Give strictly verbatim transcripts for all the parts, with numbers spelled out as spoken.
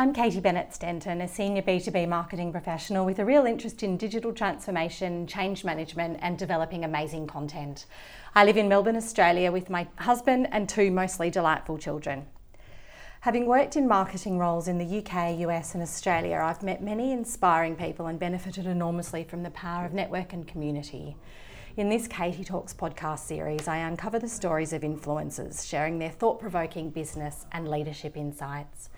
I'm Katie Bennett Stenton, a senior B two B marketing professional with a real interest in digital transformation, change management and developing amazing content. I live in Melbourne, Australia with my husband and two mostly delightful children. Having worked in marketing roles in the U K, U S and Australia, I've met many inspiring people and benefited enormously from the power of network and community. In this Katie Talks podcast series, I uncover the stories of influencers, sharing their thought-provoking business and leadership insights.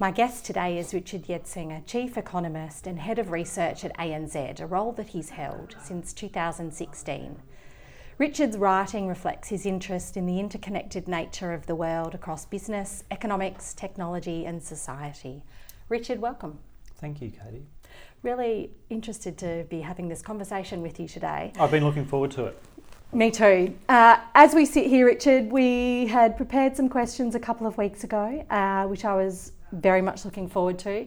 My guest today is Richard Yetzinger, Chief Economist and Head of Research at A N Z, a role that he's held since two thousand sixteen. Richard's writing reflects his interest in the interconnected nature of the world across business, economics, technology and society. Richard, welcome. Thank you, Katie. Really interested to be having this conversation with you today. I've been looking forward to it. Me too. Uh, as we sit here, Richard, we had prepared some questions a couple of weeks ago, uh, which I was very much looking forward to.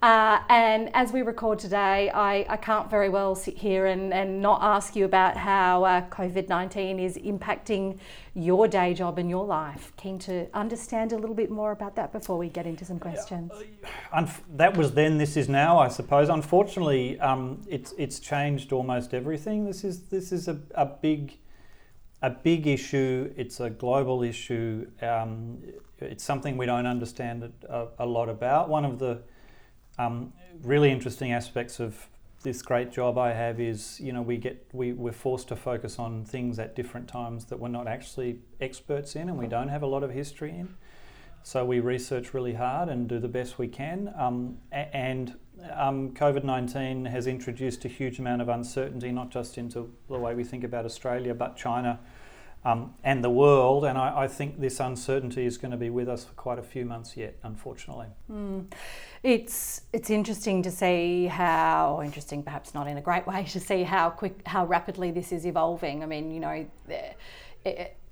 Uh, and as we record today, I, I can't very well sit here and, and not ask you about how uh, COVID nineteen is impacting your day job and your life. Keen to understand a little bit more about that before we get into some questions. Uh, that was then, this is now, I suppose. Unfortunately, um, it's it's changed almost everything. This is this is a, a big a big issue. It's a global issue. Um, It's something we don't understand a, a lot about. One of the um, really interesting aspects of this great job I have is, you know, we get we we're forced to focus on things at different times that we're not actually experts in, and we don't have a lot of history in. So we research really hard and do the best we can. Um, and um, COVID nineteen has introduced a huge amount of uncertainty, not just into the way we think about Australia, but China. Um, and the world, and I, I think this uncertainty is going to be with us for quite a few months yet, unfortunately. Mm. It's it's interesting to see how, or interesting perhaps not in a great way, to see how quick, how rapidly this is evolving. I mean, you know,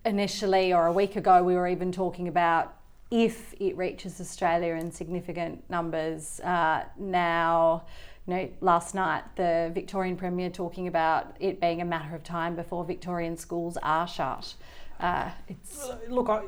initially or a week ago we were even talking about if it reaches Australia in significant numbers. Uh, now, you know, last night the Victorian Premier talking about it being a matter of time before Victorian schools are shut. Uh, it's Look, I,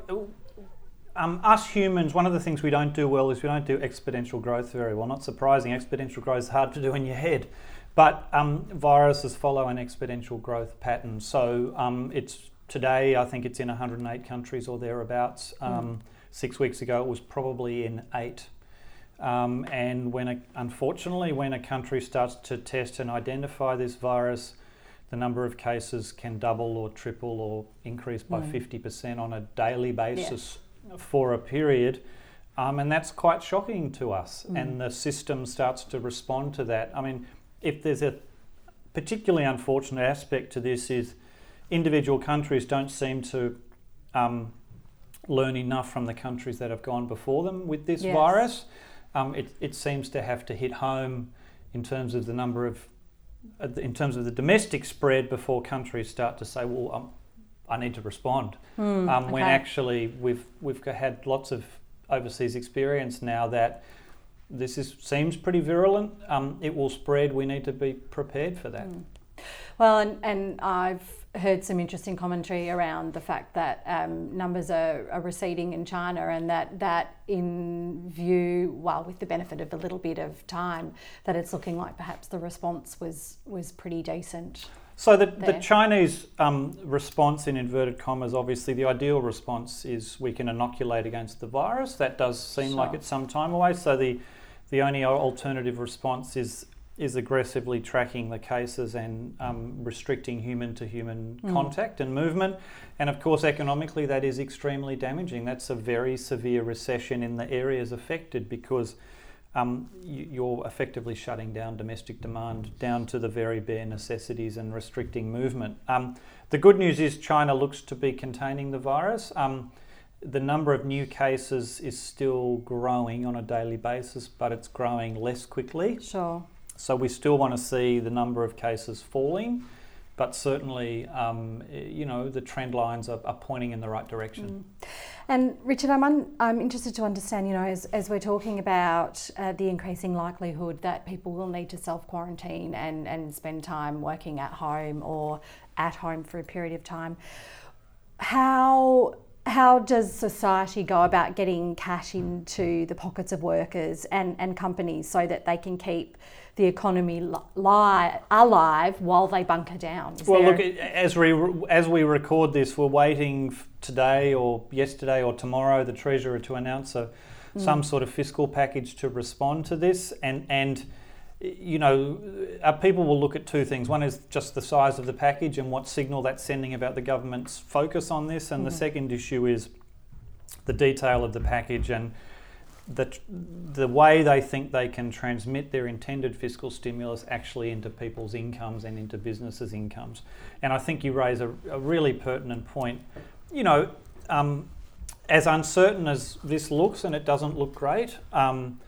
um, us humans, one of the things we don't do well is we don't do exponential growth very well. Not surprising, exponential growth is hard to do in your head. But um, viruses follow an exponential growth pattern. So um, it's today, I think it's in one hundred eight countries or thereabouts. Um, mm. Six weeks ago, it was probably in eight. Um, and when, a, unfortunately, when a country starts to test and identify this virus, the number of cases can double or triple or increase by mm. fifty percent on a daily basis yeah. for a period. Um, and that's quite shocking to us. Mm. And the system starts to respond to that. I mean, if there's a particularly unfortunate aspect to this is individual countries don't seem to... Um, learn enough from the countries that have gone before them with this yes. virus. Um, it, it seems to have to hit home in terms of the number of, uh, in terms of the domestic spread before countries start to say, well, um, I need to respond. Mm, um, when okay. actually we've we've had lots of overseas experience now that this is seems pretty virulent. Um, it will spread. We need to be prepared for that. Mm. Well, and, and I've heard some interesting commentary around the fact that um, numbers are, are receding in China and that that in view, well, with the benefit of a little bit of time, that it's looking like perhaps the response was, was pretty decent. So the, the Chinese um, response, in inverted commas, obviously the ideal response is we can inoculate against the virus. That does seem sure. like it's some time away. So the, the only alternative response is is aggressively tracking the cases and um, restricting human-to-human mm. contact and movement. And of course, economically, that is extremely damaging. That's a very severe recession in the areas affected because um, you're effectively shutting down domestic demand down to the very bare necessities and restricting movement. Um, the good news is China looks to be containing the virus. Um, The number of new cases is still growing on a daily basis, but it's growing less quickly. Sure. So we still want to see the number of cases falling, but certainly, um, you know, the trend lines are, are pointing in the right direction. Mm. And Richard, I'm un- I'm interested to understand, you know, as, as we're talking about uh, the increasing likelihood that people will need to self-quarantine and, and spend time working at home or at home for a period of time, how how does society go about getting cash into the pockets of workers and, and companies so that they can keep the economy li- alive while they bunker down? Is well, there... look, as we, as we record this, we're waiting today or yesterday or tomorrow the Treasurer to announce a, mm. some sort of fiscal package to respond to this. And, and you know, people will look at two things. One is just the size of the package and what signal that's sending about the government's focus on this. And mm-hmm. the second issue is the detail of the package and the the way they think they can transmit their intended fiscal stimulus actually into people's incomes and into businesses' incomes. And I think you raise a, a really pertinent point. You know, um, as uncertain as this looks, and it doesn't look great, um,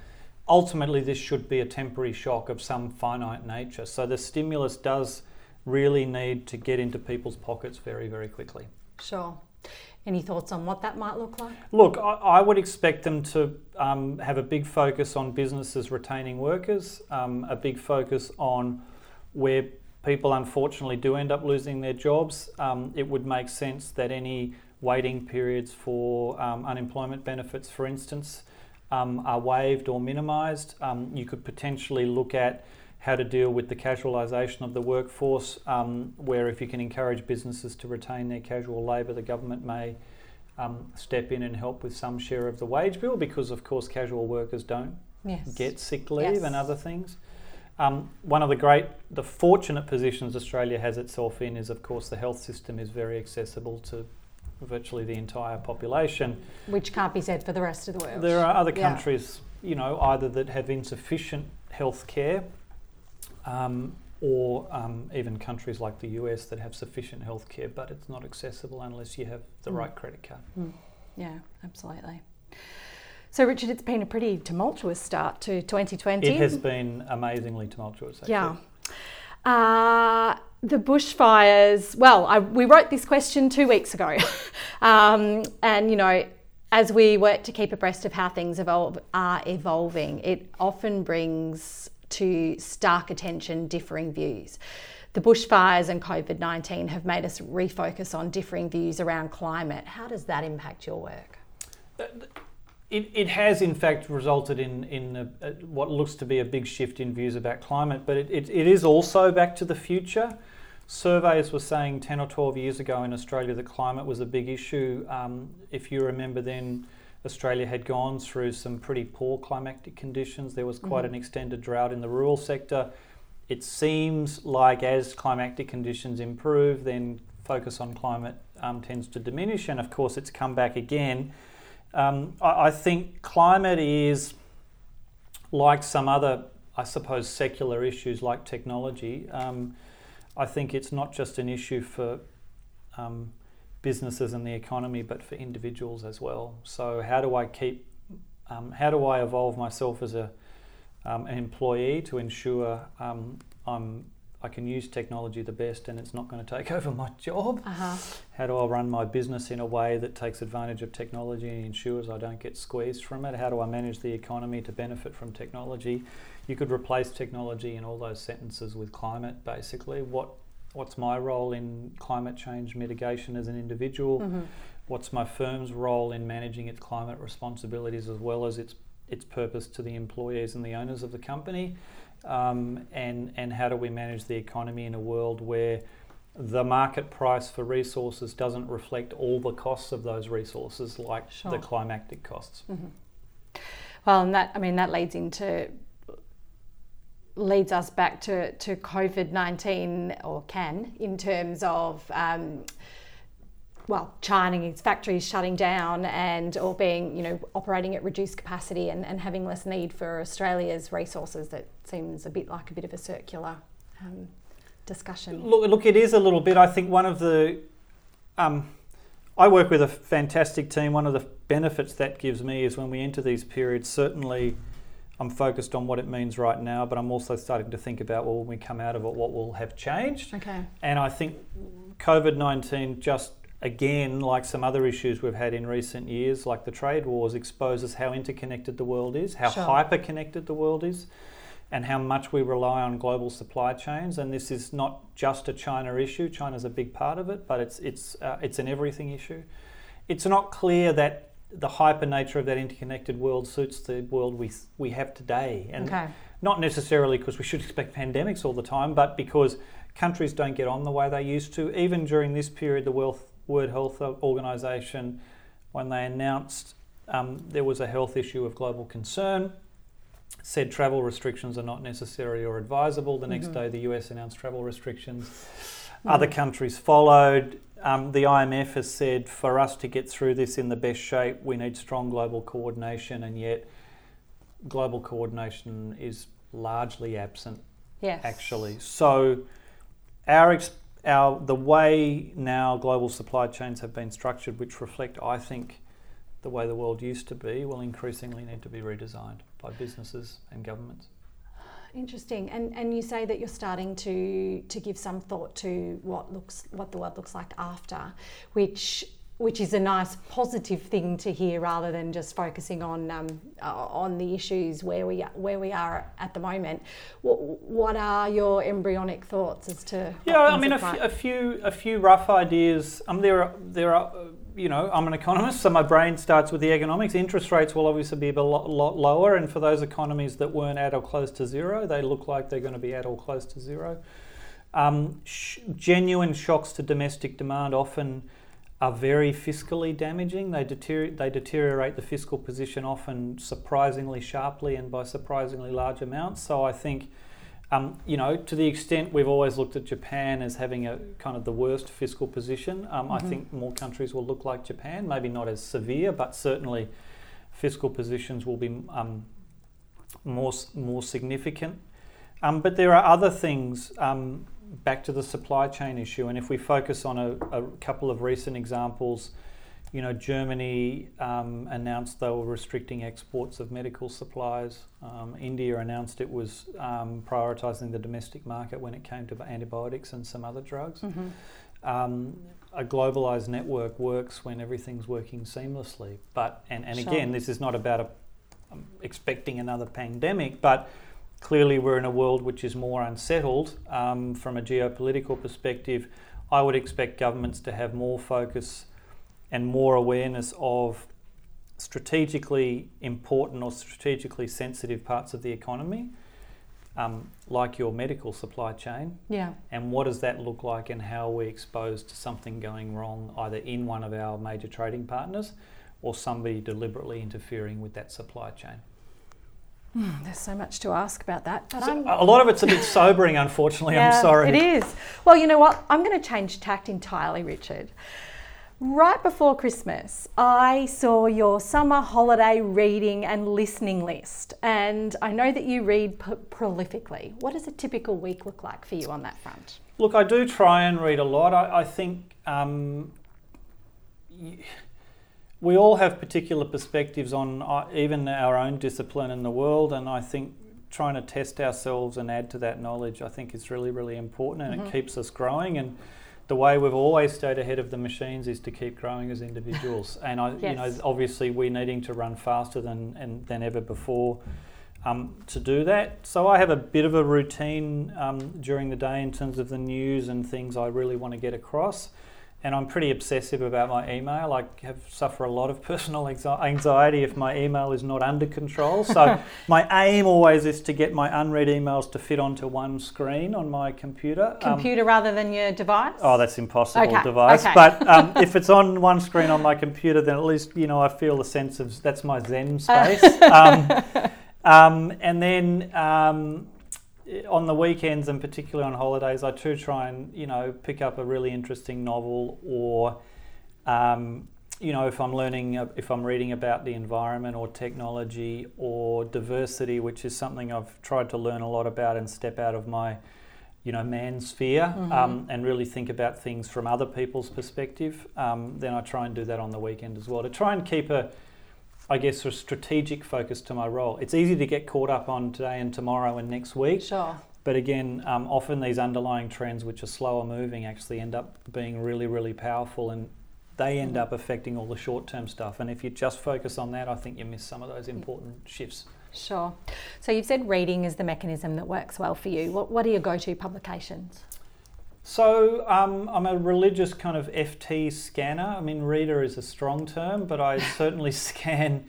ultimately this should be a temporary shock of some finite nature. So the stimulus does really need to get into people's pockets very, very quickly. Sure. Any thoughts on what that might look like? Look, I, I would expect them to um, have a big focus on businesses retaining workers, um, a big focus on where people unfortunately do end up losing their jobs. Um, it would make sense that any waiting periods for um, unemployment benefits, for instance, Um, are waived or minimised. Um, you could potentially look at how to deal with the casualisation of the workforce, um, where if you can encourage businesses to retain their casual labour, the government may um, step in and help with some share of the wage bill, because of course casual workers don't yes. get sick leave yes. and other things. Um, one of the great, the fortunate positions Australia has itself in is, of course, the health system is very accessible to virtually the entire population, which can't be said for the rest of the world. There are other countries, yeah. you know, either that have insufficient health care, um, or um, even countries like the U S that have sufficient health care, but it's not accessible unless you have the mm. right credit card. Mm. Yeah, absolutely. So, Richard, it's been a pretty tumultuous start to twenty twenty. It has been amazingly tumultuous, actually. Yeah. Uh, the bushfires, well, I, we wrote this question two weeks ago. um, and, you know, as we work to keep abreast of how things evolve, are evolving, it often brings to stark attention differing views. The bushfires and COVID nineteen have made us refocus on differing views around climate. How does that impact your work? It, it has, in fact, resulted in, in a, a, what looks to be a big shift in views about climate, but it, it, it is also back to the future. Surveys were saying ten or twelve years ago in Australia that climate was a big issue. Um, if you remember then, Australia had gone through some pretty poor climatic conditions. There was quite mm-hmm. an extended drought in the rural sector. It seems like as climatic conditions improve, then focus on climate um, tends to diminish, and of course it's come back again. Um, I, I think climate is, like some other, I suppose, secular issues like technology, um, I think it's not just an issue for um, businesses and the economy, but for individuals as well. So how do I keep, um, how do I evolve myself as a, um, an employee to ensure um, I'm I can use technology the best and it's not going to take over my job? Uh-huh. How do I run my business in a way that takes advantage of technology and ensures I don't get squeezed from it? How do I manage the economy to benefit from technology? You could replace technology in all those sentences with climate, basically. What What's my role in climate change mitigation as an individual? Mm-hmm. What's my firm's role in managing its climate responsibilities as well as its its purpose to the employees and the owners of the company? Um, and, and how do we manage the economy in a world where the market price for resources doesn't reflect all the costs of those resources, like sure. the climactic costs? Mm-hmm. Well, and that, I mean, that leads into, leads us back to, to COVID nineteen, or can, in terms of, um, well, Chinese factories shutting down and or being, you know, operating at reduced capacity and, and having less need for Australia's resources. That seems a bit like a bit of a circular um, discussion. Look, look, it is a little bit. I think one of the, um, I work with a fantastic team. One of the benefits that gives me is when we enter these periods, certainly I'm focused on what it means right now, but I'm also starting to think about, well, when we come out of it, what will have changed? Okay. And I think COVID nineteen just, again, like some other issues we've had in recent years, like the trade wars, exposes how interconnected the world is, how sure. hyper-connected the world is, and how much we rely on global supply chains. And this is not just a China issue. China's a big part of it, but it's it's uh, it's an everything issue. it's not clear that the hyper nature of that interconnected world suits the world we we have today. And okay. not necessarily because we should expect pandemics all the time, but because countries don't get on the way they used to. Even during this period, the World Health Organization, when they announced um, there was a health issue of global concern, said travel restrictions are not necessary or advisable. The mm-hmm. next day, the U S announced travel restrictions. Mm-hmm. Other countries followed. Um, the I M F has said, for us to get through this in the best shape, we need strong global coordination, and yet global coordination is largely absent, yes. actually. So our, our the way now global supply chains have been structured, which reflect, I think, the way the world used to be, will increasingly need to be redesigned by businesses and governments. Interesting. And and you say that you're starting to to give some thought to what looks what the world looks like after, which which is a nice positive thing to hear, rather than just focusing on um, on the issues where we where we are at the moment. What what are your embryonic thoughts as to? Yeah, I mean a, f- a few a few rough ideas. Um, there are there are. You know, I'm an economist, so my brain starts with the economics. Interest rates will obviously be a lot, lot lower, and for those economies that weren't at or close to zero, they look like they're going to be at or close to zero. Um, sh- genuine shocks to domestic demand often are very fiscally damaging. They deter- they deteriorate the fiscal position often surprisingly sharply and by surprisingly large amounts. So I think, um, you know, to the extent we've always looked at Japan as having a kind of the worst fiscal position, um, mm-hmm. I think more countries will look like Japan, maybe not as severe, but certainly fiscal positions will be um, more more significant. Um, but there are other things, um, back to the supply chain issue, and if we focus on a, a couple of recent examples, you know, Germany um, announced they were restricting exports of medical supplies. Um, India announced it was um, prioritising the domestic market when it came to antibiotics and some other drugs. Mm-hmm. Um, a globalised network works when everything's working seamlessly. But and, and sure. again, this is not about a, um, expecting another pandemic, but clearly we're in a world which is more unsettled um, from a geopolitical perspective. I would expect governments to have more focus and more awareness of strategically important or strategically sensitive parts of the economy, um, like your medical supply chain. Yeah. And what does that look like, and how are we exposed to something going wrong either in one of our major trading partners or somebody deliberately interfering with that supply chain? Mm, there's so much to ask about that. But so I'm... A lot of it's a bit sobering, unfortunately. Yeah, I'm sorry. It is. Well, you know what? I'm going to change tact entirely, Richard. Right before Christmas, I saw your summer holiday reading and listening list, and I know that you read p- prolifically. What does a typical week look like for you on that front? Look, I do try and read a lot. I, I think um, we all have particular perspectives on uh, even our own discipline in the world, and I think trying to test ourselves and add to that knowledge, I think, is really, really important, and mm-hmm. it keeps us growing. And the way we've always stayed ahead of the machines is to keep growing as individuals. And I, yes. you know, obviously we're needing to run faster than and, than ever before um, to do that. So I have a bit of a routine um, during the day in terms of the news and things I really want to get across. And I'm pretty obsessive about my email. I have suffer a lot of personal exi- anxiety if my email is not under control. So my aim always is to get my unread emails to fit onto one screen on my computer. Computer um, rather than your device? Oh, that's impossible, okay. device. Okay. But um, if it's on one screen on my computer, then at least, you know, I feel the sense of that's my zen space. Uh. um, um, and then... Um, on the weekends and particularly on holidays, I too try and, you know, pick up a really interesting novel, or, um, you know, if I'm learning, if I'm reading about the environment or technology or diversity, which is something I've tried to learn a lot about and step out of my, you know, man sphere, mm-hmm. um, and really think about things from other people's perspective, um, then I try and do that on the weekend as well to try and keep a, I guess, a strategic focus to my role. It's easy to get caught up on today and tomorrow and next week. Sure. But again, um, often these underlying trends, which are slower moving, actually end up being really, really powerful, and they end up affecting all the short-term stuff. And if you just focus on that, I think you miss some of those important shifts. Sure. So you've said reading is the mechanism that works well for you. What, what are your go-to publications? So um, I'm a religious kind of F T scanner. I mean, reader is a strong term, but I certainly scan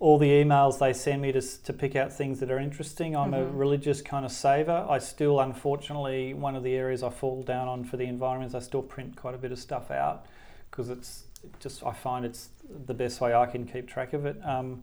all the emails they send me to, to pick out things that are interesting. I'm mm-hmm. a religious kind of saver. I still, unfortunately, one of the areas I fall down on for the environment is I still print quite a bit of stuff out because it's just, I find it's the best way I can keep track of it. Um,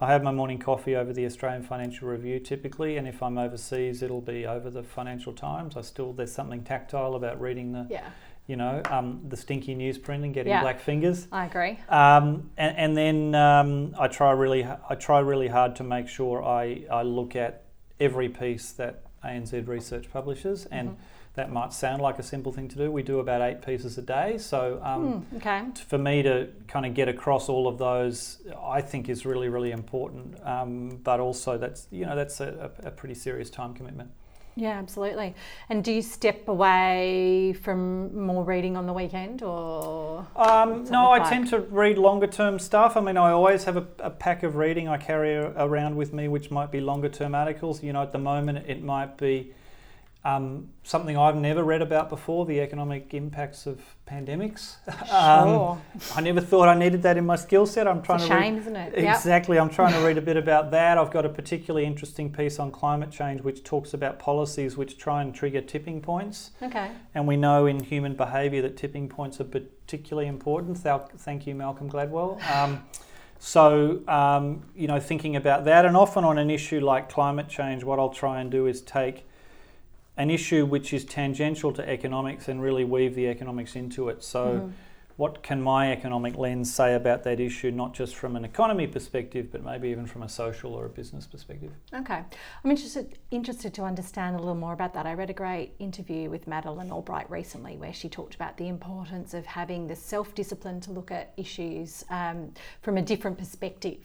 I have my morning coffee over the Australian Financial Review typically, and if I'm overseas, it'll be over the Financial Times. I still, there's something tactile about reading the, yeah. you know, um, the stinky newsprint and getting yeah. black fingers. I agree. Um, and, and then um, I try really, I try really hard to make sure I, I look at every piece that A N Z Research publishes, and mm-hmm. that might sound like a simple thing to do. We do about eight pieces a day. So um, mm, okay. t- for me to kind of get across all of those, I think is really, really important. Um, but also that's, you know, that's a, a pretty serious time commitment. Yeah, absolutely. And do you step away from more reading on the weekend or? Um, no, I like? tend to read longer term stuff. I mean, I always have a, a pack of reading I carry around with me, which might be longer term articles. You know, at the moment it might be Um, something I've never read about before, the economic impacts of pandemics. Sure. um, I never thought I needed that in my skill set. I'm trying it's a to shame, read, isn't it? Yep. Exactly. I'm trying to read a bit about that. I've got a particularly interesting piece on climate change, which talks about policies which try and trigger tipping points. Okay. And we know in human behaviour that tipping points are particularly important. Thank you, Malcolm Gladwell. Um, So, um, you know, thinking about that, and often on an issue like climate change, what I'll try and do is take an issue which is tangential to economics and really weave the economics into it. So mm-hmm. what can my economic lens say about that issue, not just from an economy perspective, but maybe even from a social or a business perspective? Okay. I'm interested interested to understand a little more about that. I read a great interview with Madeleine Albright recently where she talked about the importance of having the self-discipline to look at issues um, from a different perspective.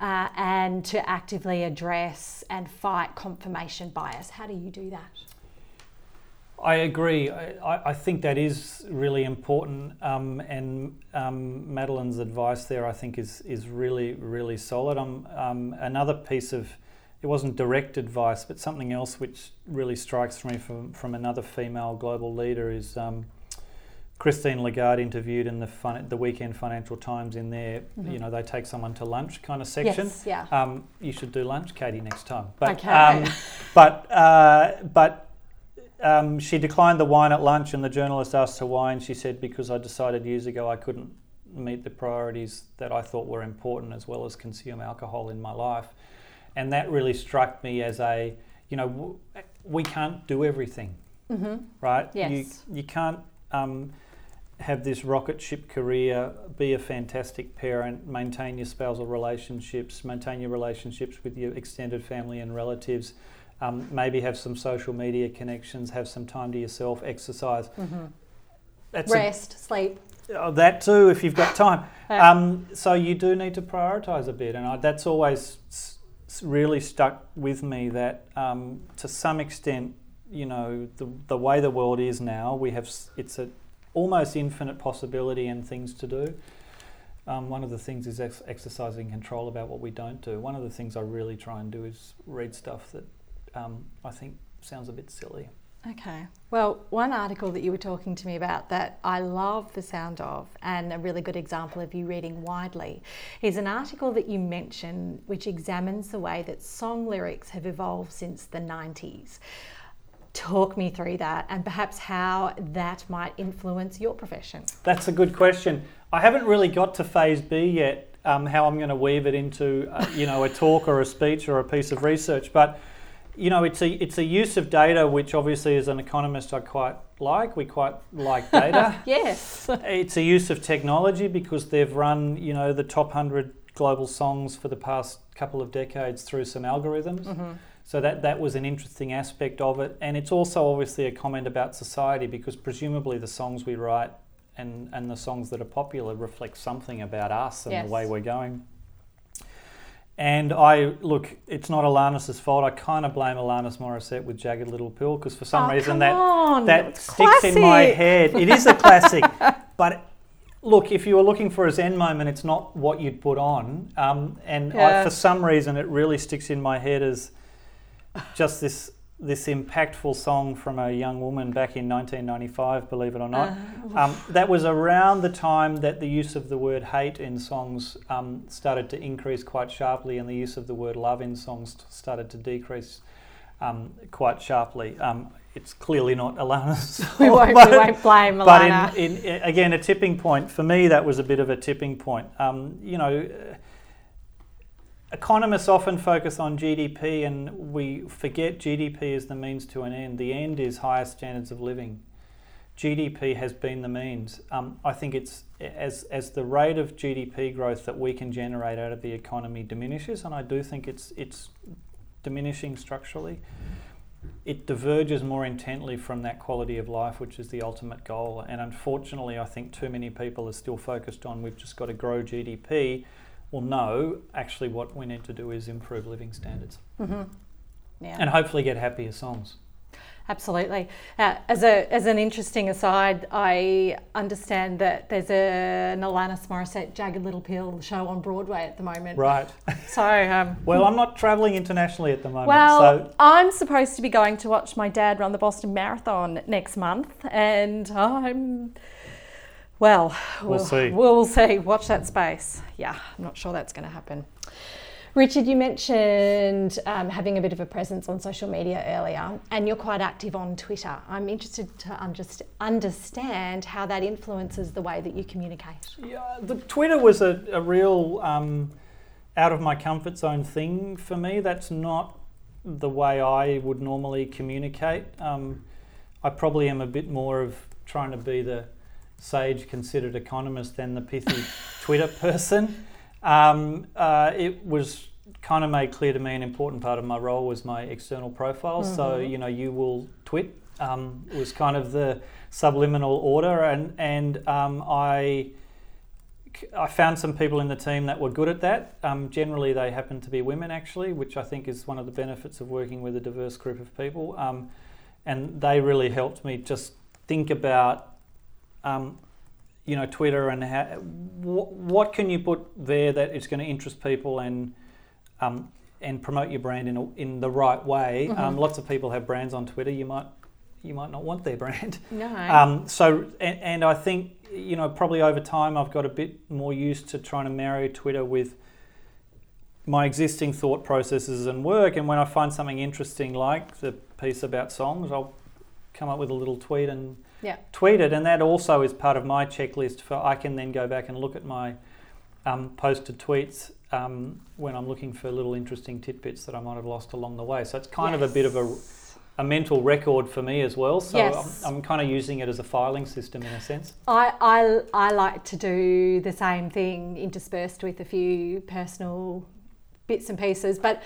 Uh, and to actively address and fight confirmation bias. How do you do that? I agree. I, I think that is really important, um, and um, Madeleine's advice there I think is is really, really solid. Um, um, another piece of, it wasn't direct advice, but something else which really strikes me from, from another female global leader is um, Christine Lagarde interviewed in the fin- the weekend Financial Times in their, mm-hmm. you know, they take someone to lunch kind of section. Yes, yeah. Um, you should do lunch, Katie, next time. But, okay. Um, but uh, but um, she declined the wine at lunch, and the journalist asked her why, and she said, because I decided years ago I couldn't meet the priorities that I thought were important, as well as consume alcohol in my life. And that really struck me as a, you know, w- we can't do everything, mm-hmm. right? Yes. You, you can't Um, have this rocket ship career, be a fantastic parent, maintain your spousal relationships, maintain your relationships with your extended family and relatives, um, maybe have some social media connections, have some time to yourself, exercise. Mm-hmm. That's Rest, a, sleep. Oh, that too, if you've got time. um, so you do need to prioritise a bit, and I, that's always s- really stuck with me that um, to some extent, you know, the the way the world is now, we have it's a almost infinite possibility and things to do. Um, one of the things is ex- exercising control about what we don't do. One of the things I really try and do is read stuff that um, I think sounds a bit silly. Okay. Well, one article that you were talking to me about that I love the sound of, and a really good example of you reading widely, is an article that you mentioned which examines the way that song lyrics have evolved since the nineties. Talk me through that, and perhaps how that might influence your profession. That's a good question. I haven't really got to phase B yet, um, how I'm going to weave it into, uh, you know, a talk or a speech or a piece of research. But, you know, it's a it's a use of data, which obviously as an economist I quite like. We quite like data. Yes. It's a use of technology because they've run, you know, the top one hundred global songs for the past couple of decades through some algorithms. Mm-hmm. So that, that was an interesting aspect of it. And it's also obviously a comment about society, because presumably the songs we write and, and the songs that are popular reflect something about us and yes. the way we're going. And I, look, it's not Alanis's fault. I kind of blame Alanis Morissette with Jagged Little Pill, because for some oh, reason that, that sticks classic. In my head. It is a classic. But look, if you were looking for a Zen moment, it's not what you'd put on. Um, and yeah. I, for some reason it really sticks in my head as just this this impactful song from a young woman back in nineteen ninety-five, believe it or not. Uh, um, that was around the time that the use of the word hate in songs um, started to increase quite sharply, and the use of the word love in songs started to decrease um, quite sharply. Um, it's clearly not Alana's song. We won't, but, we won't blame Alana. But in, in, again, a tipping point. For me, that was a bit of a tipping point. Um, you know... Economists often focus on G D P, and we forget G D P is the means to an end. The end is higher standards of living. G D P has been the means. Um, I think it's as as the rate of G D P growth that we can generate out of the economy diminishes, and I do think it's it's diminishing structurally. It diverges more intently from that quality of life, which is the ultimate goal. And unfortunately, I think too many people are still focused on we've just got to grow G D P. Well, no, actually what we need to do is improve living standards. Mm-hmm. Yeah. And hopefully get happier songs. Absolutely. Uh, as a as an interesting aside, I understand that there's a, an Alanis Morissette Jagged Little Pill show on Broadway at the moment. Right. So. Um, well, I'm not travelling internationally at the moment. Well, so. I'm supposed to be going to watch my dad run the Boston Marathon next month, and I'm... Well, we'll, we'll see. We'll see. Watch that space. Yeah, I'm not sure that's going to happen. Richard, you mentioned um, having a bit of a presence on social media earlier, and you're quite active on Twitter. I'm interested to underst- understand how that influences the way that you communicate. Yeah, the Twitter was a, a real um, out of my comfort zone thing for me. That's not the way I would normally communicate. Um, I probably am a bit more of trying to be the sage considered economist than the pithy Twitter person. Um, uh, it was kind of made clear to me an important part of my role was my external profile. Mm-hmm. So, you know, you will twit um, was kind of the subliminal order. And, and um, I, I found some people in the team that were good at that. Um, generally, they happen to be women, actually, which I think is one of the benefits of working with a diverse group of people. Um, and they really helped me just think about Um, you know, Twitter and how, wh- what can you put there that is going to interest people and um, and promote your brand in a, in the right way. Mm-hmm. Um, lots of people have brands on Twitter. You might you might not want their brand. No. Um, so and, and I think you know probably over time I've got a bit more used to trying to marry Twitter with my existing thought processes and work. And when I find something interesting, like the piece about songs, I'll come up with a little tweet and. Yeah. Tweeted, and that also is part of my checklist for I can then go back and look at my um, posted tweets um, when I'm looking for little interesting tidbits that I might have lost along the way. So it's kind yes. of a bit of a, a mental record for me as well. So yes. I'm, I'm kind of using it as a filing system in a sense. I, I, I like to do the same thing interspersed with a few personal bits and pieces, but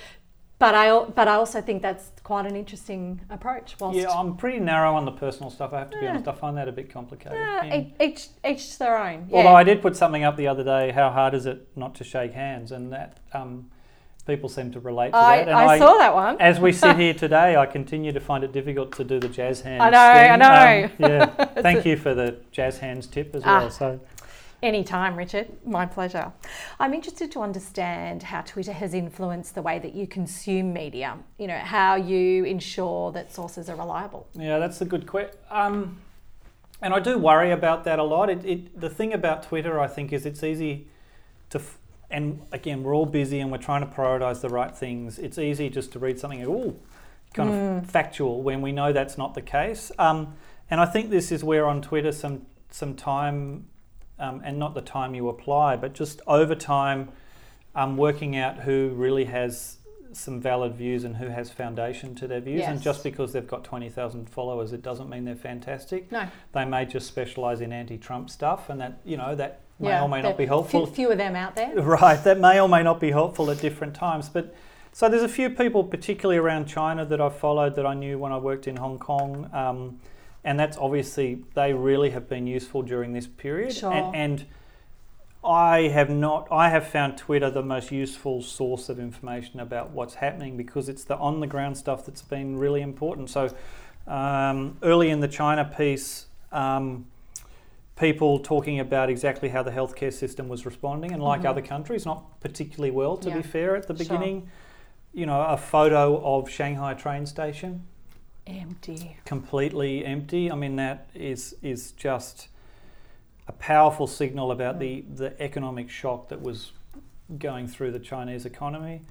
But I but I also think that's quite an interesting approach. Whilst yeah, I'm pretty narrow on the personal stuff, I have to be yeah. honest. I find that a bit complicated. Yeah, yeah. Each, each to their own. Although yeah. I did put something up the other day, how hard is it not to shake hands? And that um, people seem to relate to I, that. And I, I saw that one. As we sit here today, I continue to find it difficult to do the jazz hands I know, thing. I know. Um, yeah. Thank you for the jazz hands tip as ah. well. So. Anytime, Richard. My pleasure. I'm interested to understand how Twitter has influenced the way that you consume media, you know, how you ensure that sources are reliable. Yeah, that's a good question. Um, and I do worry about that a lot. It, it, the thing about Twitter, I think, is it's easy to... F- and again, we're all busy and we're trying to prioritise the right things. It's easy just to read something and, ooh, kind mm. of factual when we know that's not the case. Um, and I think this is where on Twitter some some time... Um, and not the time you apply, but just over time um, working out who really has some valid views and who has foundation to their views. Yes. And just because they've got twenty thousand followers, it doesn't mean they're fantastic. No. They may just specialise in anti-Trump stuff, and that, you know, that may yeah, or may not be helpful. Few, few of them out there. Right, that may or may not be helpful at different times. But so there's a few people, particularly around China, that I've followed that I knew when I worked in Hong Kong. Um, And that's obviously, they really have been useful during this period. Sure. And, and I have not, I have found Twitter the most useful source of information about what's happening because it's the on-the-ground stuff that's been really important. So um, early in the China piece, um, people talking about exactly how the healthcare system was responding, and like mm-hmm. other countries, not particularly well, to yeah. be fair, at the beginning. Sure. You know, a photo of Shanghai train station. empty. Completely empty. I mean, that is is just a powerful signal about mm. the, the economic shock that was going through the Chinese economy.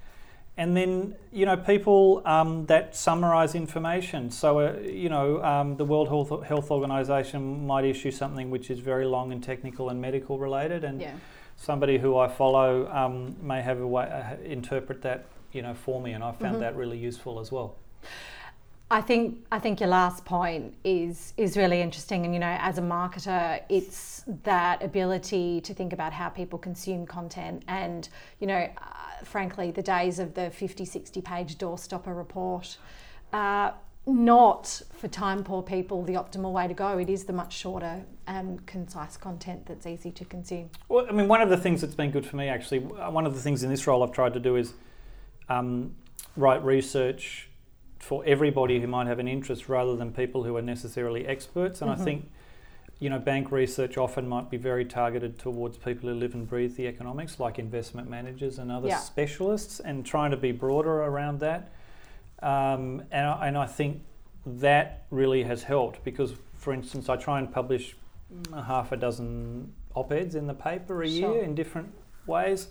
And then, you know, people um, that summarise information. So, uh, you know, um, the World Health, Health Organization might issue something which is very long and technical and medical related, and yeah. somebody who I follow um, may have a way uh, interpret that, you know, for me, and I found mm-hmm. that really useful as well. I think I think your last point is is really interesting, and you know, as a marketer, it's that ability to think about how people consume content, and you know, uh, frankly, the days of the fifty, sixty page doorstopper report, uh, not for time poor people the optimal way to go. It is the much shorter and concise content that's easy to consume. Well, I mean, one of the things that's been good for me, actually, one of the things in this role I've tried to do is um, write research for everybody who might have an interest, rather than people who are necessarily experts. And mm-hmm. I think, you know, bank research often might be very targeted towards people who live and breathe the economics, like investment managers and other yeah. specialists, and trying to be broader around that. Um, and, I, and I think that really has helped, because, for instance, I try and publish a half a dozen op-eds in the paper a sure. year in different ways.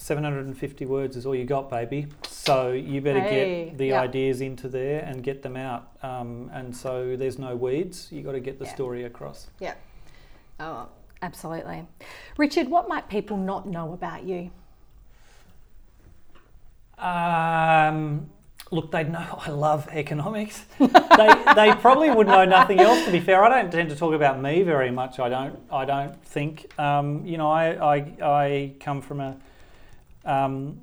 seven hundred fifty words is all you got, baby. So you better hey, get the yeah. ideas into there and get them out. Um, and so there's no weeds. You got to get the yeah. story across. Yeah. Oh, absolutely. Richard, what might people not know about you? Um, look, they know I love economics. they they probably would know nothing else, to be fair. I don't tend to talk about me very much. I don't. I don't think. Um, you know, I, I I come from a Um,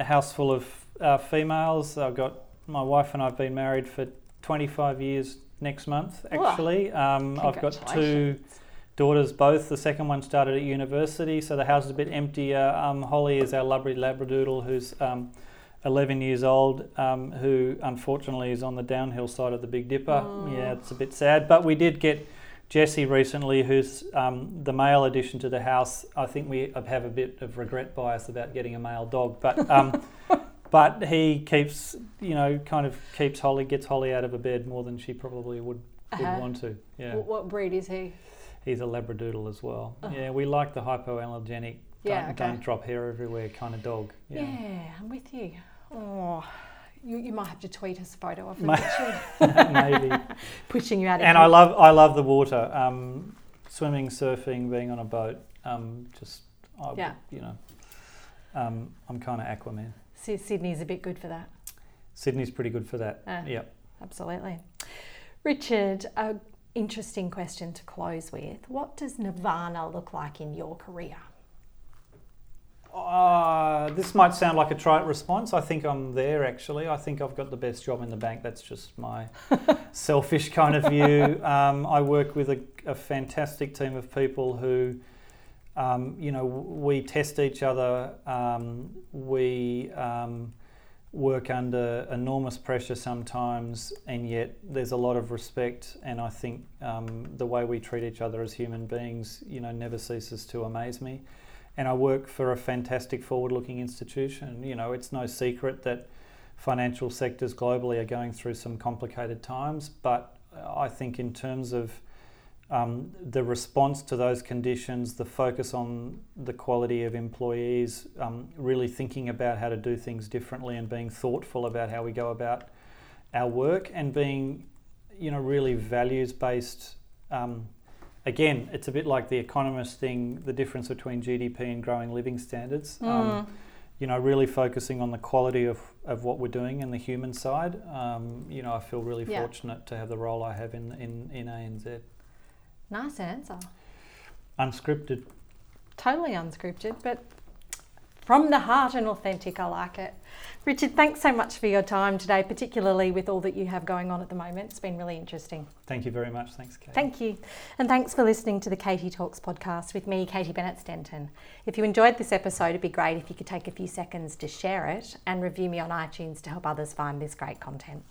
a house full of uh, females. I've got my wife and I've been married for twenty-five years next month, actually. Um, I've got two daughters, both. The second one started at university, so the house is a bit emptier. Um, Holly is our lovely Labradoodle, who's um, eleven years old, um, who unfortunately is on the downhill side of the Big Dipper. Oh. Yeah, it's a bit sad, but we did get Jesse recently, who's um, the male addition to the house. I think we have a bit of regret bias about getting a male dog, but um, but he keeps, you know, kind of keeps Holly, gets Holly out of a bed more than she probably would, would uh-huh. want to. Yeah. What, what breed is he? He's a Labradoodle as well. Oh. Yeah, we like the hypoallergenic, yeah, don't, okay. don't drop hair everywhere kind of dog. Yeah, yeah, I'm with you. Oh. You, you might have to tweet us a photo of the picture. Maybe. Pushing you out of And here. I love I love the water. Um, swimming, surfing, being on a boat. Um, just, I, yeah. you know, um, I'm kind of Aquaman. S- Sydney's a bit good for that. Sydney's pretty good for that, uh, yep. Absolutely. Richard, an interesting question to close with. What does Nirvana look like in your career? Uh, this might sound like a trite response. I think I'm there, actually. I think I've got the best job in the bank. That's just my selfish kind of view. Um, I work with a, a fantastic team of people who, um, you know, we test each other. Um, we um, work under enormous pressure sometimes, and yet there's a lot of respect. And I think um, the way we treat each other as human beings, you know, never ceases to amaze me. And I work for a fantastic forward-looking institution. You know, it's no secret that financial sectors globally are going through some complicated times, but I think in terms of um, the response to those conditions, the focus on the quality of employees, um, really thinking about how to do things differently and being thoughtful about how we go about our work, and being, you know, really values-based. um, Again, it's a bit like the Economist thing, the difference between G D P and growing living standards. Mm. Um, you know, really focusing on the quality of, of what we're doing and the human side. Um, you know, I feel really yeah. fortunate to have the role I have in, in, in A N Z. Nice answer. Unscripted. Totally unscripted, but from the heart and authentic, I like it. Richard, thanks so much for your time today, particularly with all that you have going on at the moment. It's been really interesting. Thank you very much. Thanks, Katie. Thank you. And thanks for listening to the Katie Talks podcast with me, Katie Bennett Stenton. If you enjoyed this episode, it'd be great if you could take a few seconds to share it and review me on iTunes to help others find this great content.